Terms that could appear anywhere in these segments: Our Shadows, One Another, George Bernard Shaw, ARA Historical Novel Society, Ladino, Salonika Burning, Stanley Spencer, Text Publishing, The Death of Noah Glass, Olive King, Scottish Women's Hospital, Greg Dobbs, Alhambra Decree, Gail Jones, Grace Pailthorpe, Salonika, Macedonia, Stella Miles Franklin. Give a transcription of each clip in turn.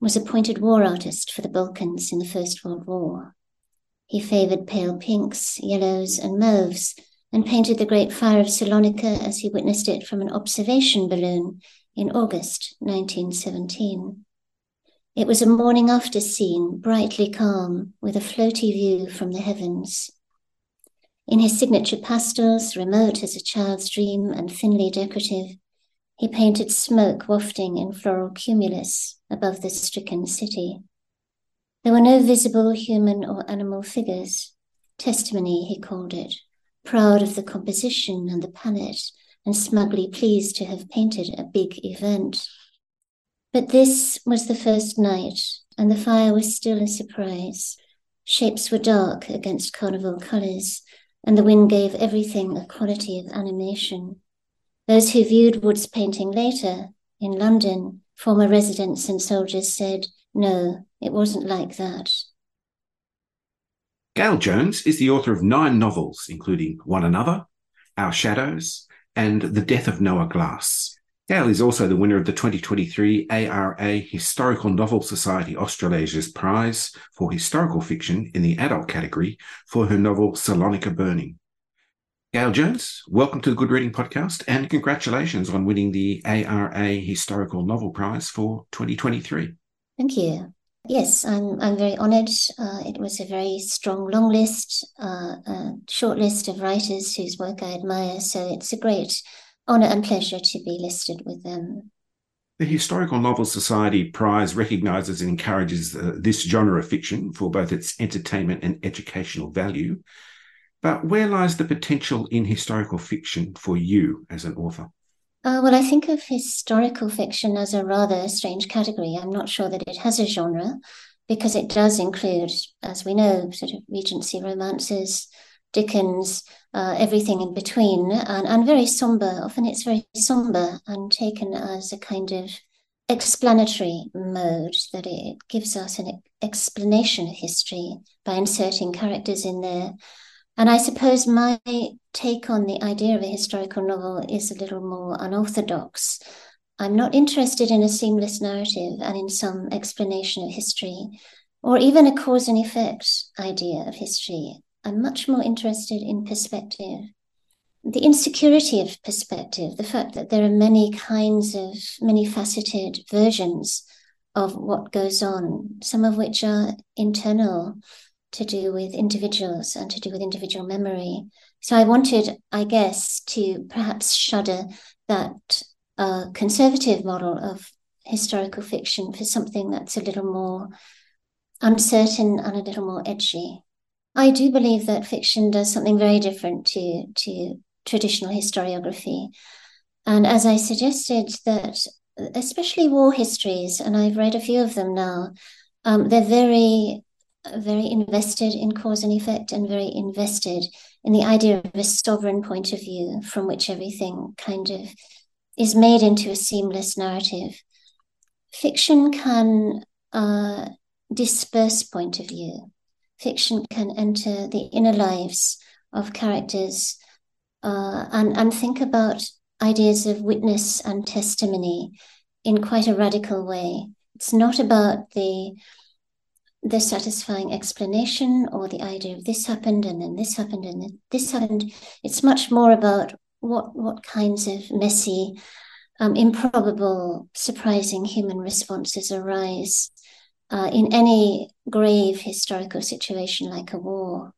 was appointed war artist for the Balkans in the First World War. He favoured pale pinks, yellows and mauves and painted the Great Fire of Salonika as he witnessed it from an observation balloon in August 1917. It was a morning after scene, brightly calm, with a floaty view from the heavens. In his signature pastels, remote as a child's dream and thinly decorative, he painted smoke wafting in floral cumulus above the stricken city. There were no visible human or animal figures. Testimony, he called it, proud of the composition and the palette, and smugly pleased to have painted a big event. But this was the first night, and the fire was still a surprise. Shapes were dark against carnival colours, and the wind gave everything a quality of animation. Those who viewed Wood's painting later, in London, former residents and soldiers said, no, it wasn't like that. Gail Jones is the author of 9 novels, including One Another, Our Shadows, and The Death of Noah Glass. Gail is also the winner of the 2023 ARA Historical Novel Society Australasia's Prize for Historical Fiction in the adult category for her novel Salonika Burning. Gail Jones, welcome to the Good Reading Podcast and congratulations on winning the ARA Historical Novel Prize for 2023. Thank you. Yes, I'm very honoured. It was a very strong long list, a short list of writers whose work I admire, so it's a great honour and pleasure to be listed with them. The Historical Novel Society Prize recognises and encourages this genre of fiction for both its entertainment and educational value. But where lies the potential in historical fiction for you as an author? Well, I think of historical fiction as a rather strange category. I'm not sure that it has a genre because it does include, as we know, sort of Regency romances, Dickens, everything in between, and very sombre. Often it's very sombre and taken as a kind of explanatory mode, that it gives us an explanation of history by inserting characters in there. And I suppose my take on the idea of a historical novel is a little more unorthodox. I'm not interested in a seamless narrative and in some explanation of history, or even a cause and effect idea of history. I'm much more interested in perspective. The insecurity of perspective, the fact that there are many faceted versions of what goes on, some of which are internal, to do with individuals and to do with individual memory. So I wanted, I guess, to perhaps shudder that conservative model of historical fiction for something that's a little more uncertain and a little more edgy. I do believe that fiction does something very different to traditional historiography. And as I suggested, that especially war histories, and I've read a few of them now, they're very invested in cause and effect and very invested in the idea of a sovereign point of view from which everything kind of is made into a seamless narrative. Fiction can disperse point of view. Fiction can enter the inner lives of characters and think about ideas of witness and testimony in quite a radical way. It's not about the satisfying explanation or the idea of this happened and then this happened and then this happened. It's much more about what kinds of messy, improbable, surprising human responses arise in any grave historical situation like a war.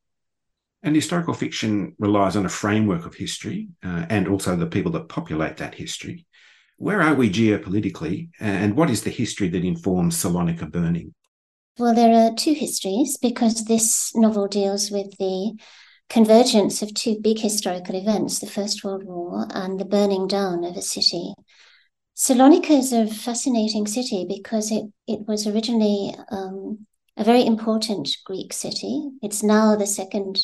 And historical fiction relies on a framework of history and also the people that populate that history. Where are we geopolitically and what is the history that informs Salonika Burning? Well, there are two histories because this novel deals with the convergence of two big historical events, the First World War and the burning down of a city. Salonika is a fascinating city because it was originally a very important Greek city. It's now the second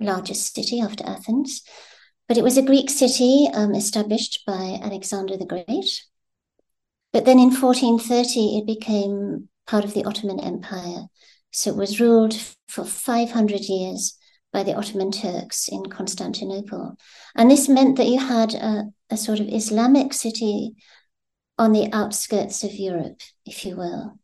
largest city after Athens. But it was a Greek city established by Alexander the Great. But then in 1430, it became part of the Ottoman Empire. So it was ruled for 500 years by the Ottoman Turks in Constantinople. And this meant that you had a sort of Islamic city on the outskirts of Europe, if you will.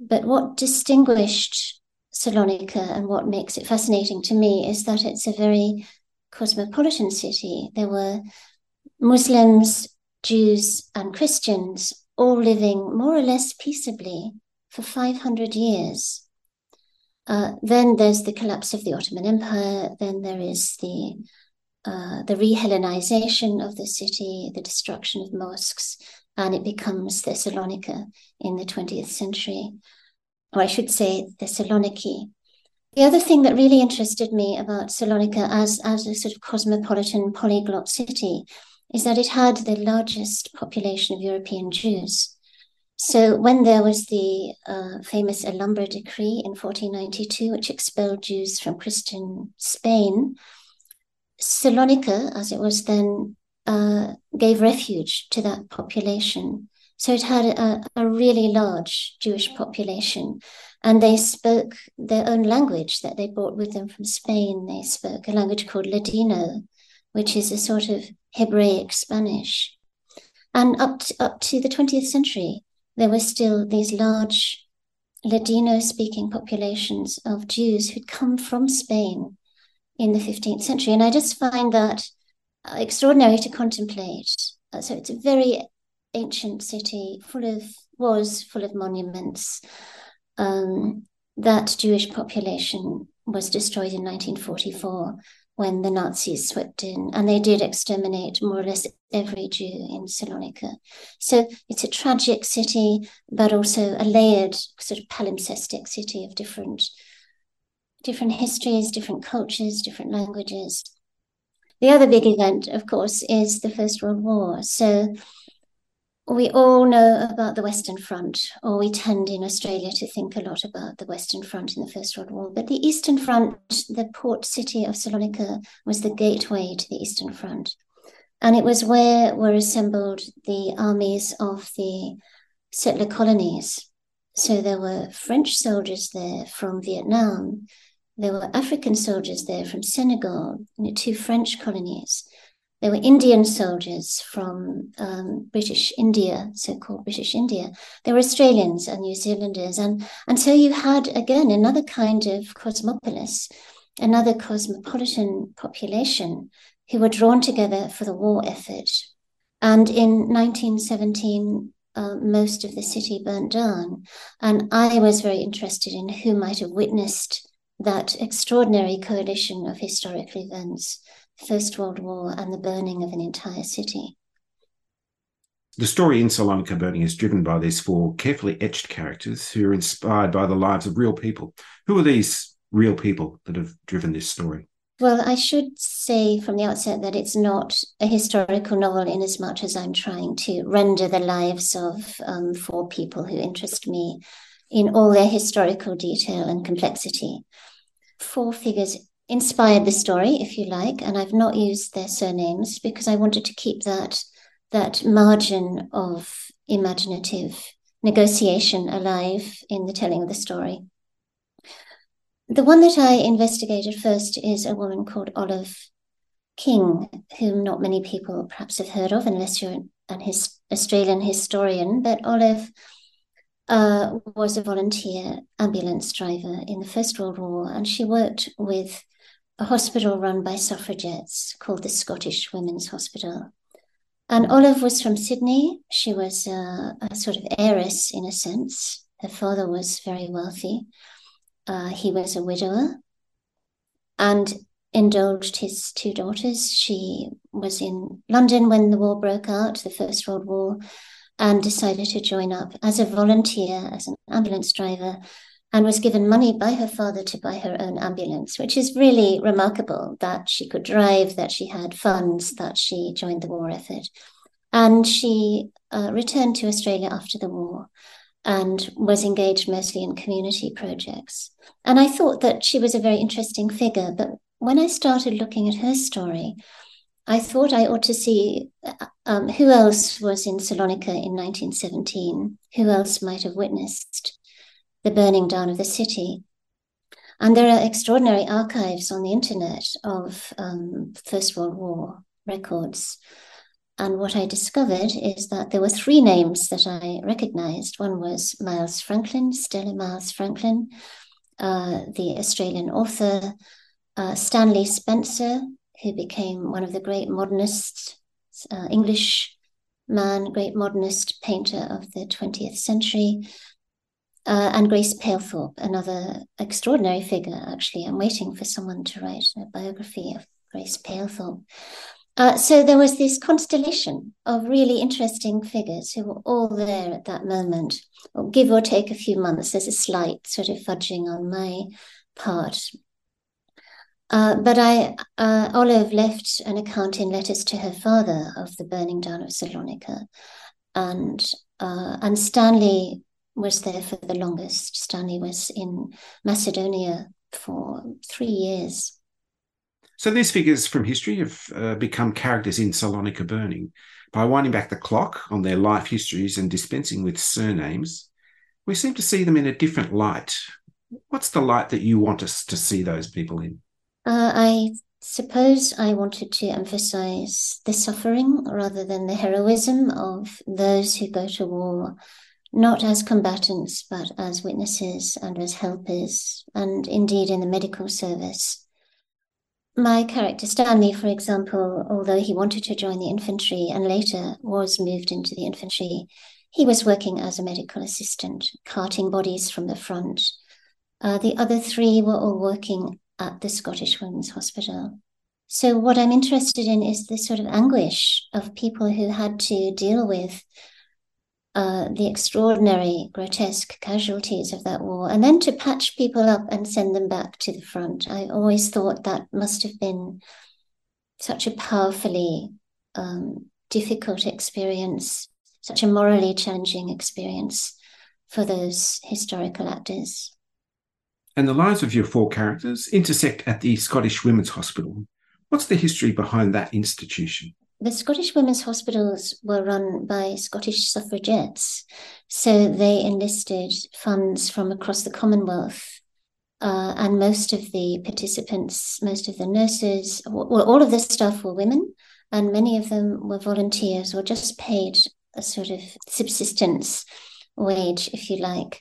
But what distinguished Salonika and what makes it fascinating to me is that it's a very cosmopolitan city. There were Muslims, Jews, and Christians all living more or less peaceably for 500 years. Then there's the collapse of the Ottoman Empire. Then there is the re-Hellenization of the city, the destruction of mosques, and it becomes the Salonika in the 20th century, or I should say the Saloniki. The other thing that really interested me about Salonika as a sort of cosmopolitan polyglot city is that it had the largest population of European Jews. So when there was the famous Alhambra Decree in 1492, which expelled Jews from Christian Spain, Salonika, as it was then, gave refuge to that population. So it had a really large Jewish population, and they spoke their own language that they brought with them from Spain. They spoke a language called Ladino, which is a sort of Hebraic Spanish. And up to the 20th century, there were still these large Ladino-speaking populations of Jews who'd come from Spain in the 15th century. And I just find that extraordinary to contemplate. So it's a very ancient city, full of monuments. That Jewish population was destroyed in 1944 when the Nazis swept in, and they did exterminate more or less every Jew in Salonika. So it's a tragic city, but also a layered sort of palimpsestic city of different histories, different cultures, different languages. The other big event, of course, is the First World War. So we all know about the Western Front, or we tend in Australia to think a lot about the Western Front in the First World War. But the Eastern Front, the port city of Salonika, was the gateway to the Eastern Front. And it was where were assembled the armies of the settler colonies. So there were French soldiers there from Vietnam. There were African soldiers there from Senegal, 2 French colonies. There were Indian soldiers from British India, so-called British India. There were Australians and New Zealanders. And so you had, again, another kind of cosmopolis, another cosmopolitan population who were drawn together for the war effort. And in 1917, most of the city burnt down. And I was very interested in who might have witnessed that extraordinary coalition of historic events, First World War and the burning of an entire city. The story in Salonika Burning is driven by these 4 carefully etched characters who are inspired by the lives of real people. Who are these real people that have driven this story? Well, I should say from the outset that it's not a historical novel in as much as I'm trying to render the lives of 4 people who interest me in all their historical detail and complexity. 4 figures inspired the story, if you like, and I've not used their surnames because I wanted to keep that margin of imaginative negotiation alive in the telling of the story. The one that I investigated first is a woman called Olive King, whom not many people perhaps have heard of unless you're an Australian historian, but Olive was a volunteer ambulance driver in the First World War, and she worked with a hospital run by suffragettes called the Scottish Women's Hospital. And Olive was from Sydney. She was a sort of heiress in a sense. Her father was very wealthy. He was a widower and indulged his 2 daughters. She was in London when the war broke out, the First World War, and decided to join up as a volunteer, as an ambulance driver, and was given money by her father to buy her own ambulance, which is really remarkable that she could drive, that she had funds, that she joined the war effort. And she returned to Australia after the war and was engaged mostly in community projects. And I thought that she was a very interesting figure. But when I started looking at her story, I thought I ought to see who else was in Salonika in 1917, who else might have witnessed the burning down of the city. And there are extraordinary archives on the internet of First World War records. And what I discovered is that there were three names that I recognized. One was Miles Franklin, Stella Miles Franklin, the Australian author, Stanley Spencer, who became one of the great modernists, English man, great modernist painter of the 20th century, and Grace Pailthorpe, another extraordinary figure, actually. I'm waiting for someone to write a biography of Grace Pailthorpe. So there was this constellation of really interesting figures who were all there at that moment, or give or take a few months. There's a slight sort of fudging on my part. But Olive left an account in letters to her father of the burning down of Salonika, and Stanley was there for the longest. Stanley was in Macedonia for 3 years. So these figures from history have become characters in Salonika Burning. By winding back the clock on their life histories and dispensing with surnames, we seem to see them in a different light. What's the light that you want us to see those people in? I suppose I wanted to emphasise the suffering rather than the heroism of those who go to war, not as combatants, but as witnesses and as helpers, and indeed in the medical service. My character Stanley, for example, although he wanted to join the infantry and later was moved into the infantry, he was working as a medical assistant, carting bodies from the front. The other three were all working at the Scottish Women's Hospital. So what I'm interested in is the sort of anguish of people who had to deal with the extraordinary, grotesque casualties of that war, and then to patch people up and send them back to the front. I always thought that must have been such a powerfully difficult experience, such a morally challenging experience for those historical actors. And the lives of your four characters intersect at the Scottish Women's Hospital. What's the history behind that institution? The Scottish Women's Hospitals were run by Scottish suffragettes, so they enlisted funds from across the Commonwealth, and most of the participants, most of the nurses, well, all of the staff were women, and many of them were volunteers or just paid a sort of subsistence wage, if you like.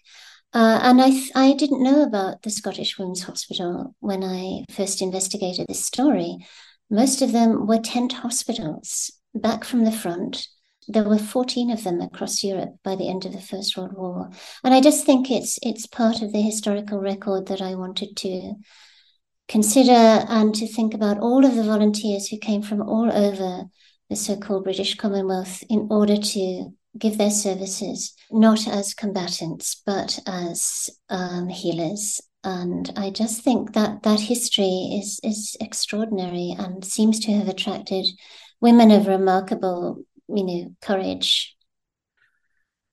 And I didn't know about the Scottish Women's Hospital when I first investigated this story. Most of them were tent hospitals, back from the front. There were 14 of them across Europe by the end of the First World War. And I just think it's part of the historical record that I wanted to consider, and to think about all of the volunteers who came from all over the so-called British Commonwealth in order to give their services, not as combatants, but as healers. And I just think that that history is extraordinary and seems to have attracted women of remarkable, courage.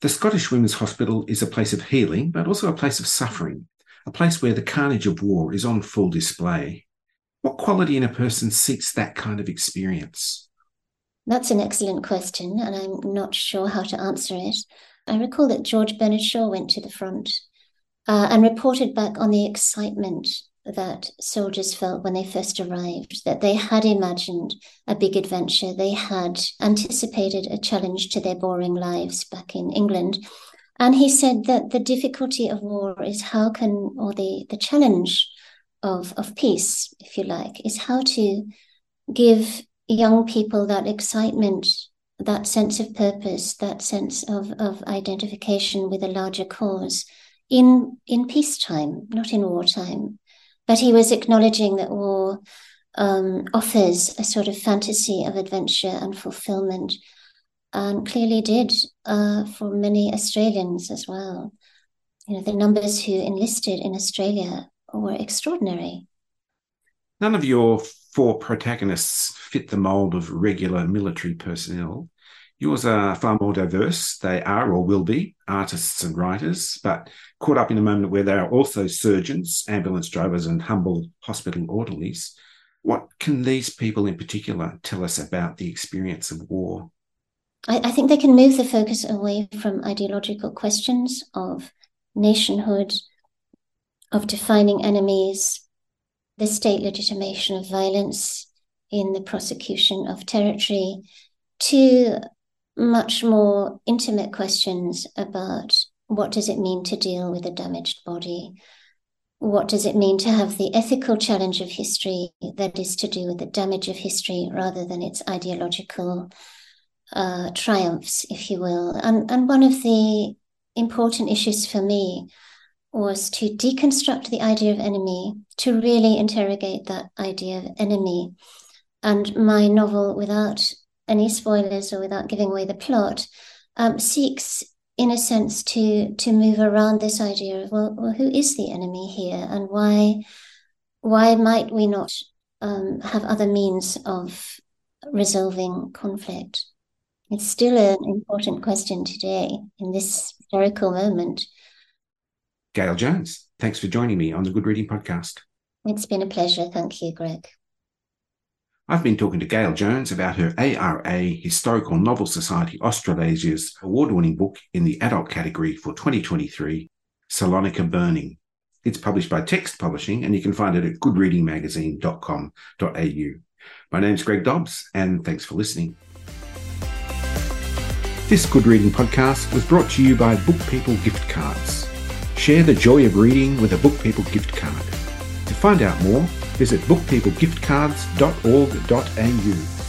The Scottish Women's Hospital is a place of healing, but also a place of suffering, a place where the carnage of war is on full display. What quality in a person seeks that kind of experience? That's an excellent question, and I'm not sure how to answer it. I recall that George Bernard Shaw went to the front and reported back on the excitement that soldiers felt when they first arrived, that they had imagined a big adventure. They had anticipated a challenge to their boring lives back in England. And he said that the difficulty of war is the challenge of peace, if you like, is how to give young people that excitement, that sense of purpose, that sense of identification with a larger cause in peacetime, not in wartime. But he was acknowledging that war offers a sort of fantasy of adventure and fulfilment, and clearly did for many Australians as well. The numbers who enlisted in Australia were extraordinary. None of your four protagonists fit the mould of regular military personnel. Yours are far more diverse. They are or will be artists and writers, but caught up in a moment where they are also surgeons, ambulance drivers, and humble hospital orderlies. What can these people in particular tell us about the experience of war? I think they can move the focus away from ideological questions of nationhood, of defining enemies, the state legitimation of violence in the prosecution of territory, to much more intimate questions about what does it mean to deal with a damaged body? What does it mean to have the ethical challenge of history that is to do with the damage of history rather than its ideological triumphs, if you will? And one of the important issues for me was to deconstruct the idea of enemy, to really interrogate that idea of enemy. And my novel, without any spoilers or without giving away the plot, seeks, in a sense, to move around this idea of, well, who is the enemy here, and why might we not have other means of resolving conflict? It's still an important question today in this historical moment. Gail Jones, thanks for joining me on the Good Reading Podcast. It's been a pleasure. Thank you, Greg. I've been talking to Gail Jones about her ARA Historical Novel Society Australasia's award-winning book in the adult category for 2023, Salonika Burning. It's published by Text Publishing, and you can find it at goodreadingmagazine.com.au. My name's Greg Dobbs, and thanks for listening. This Good Reading Podcast was brought to you by Book People Gift Cards. Share the joy of reading with a Book People gift card. To find out more, visit bookpeoplegiftcards.org.au.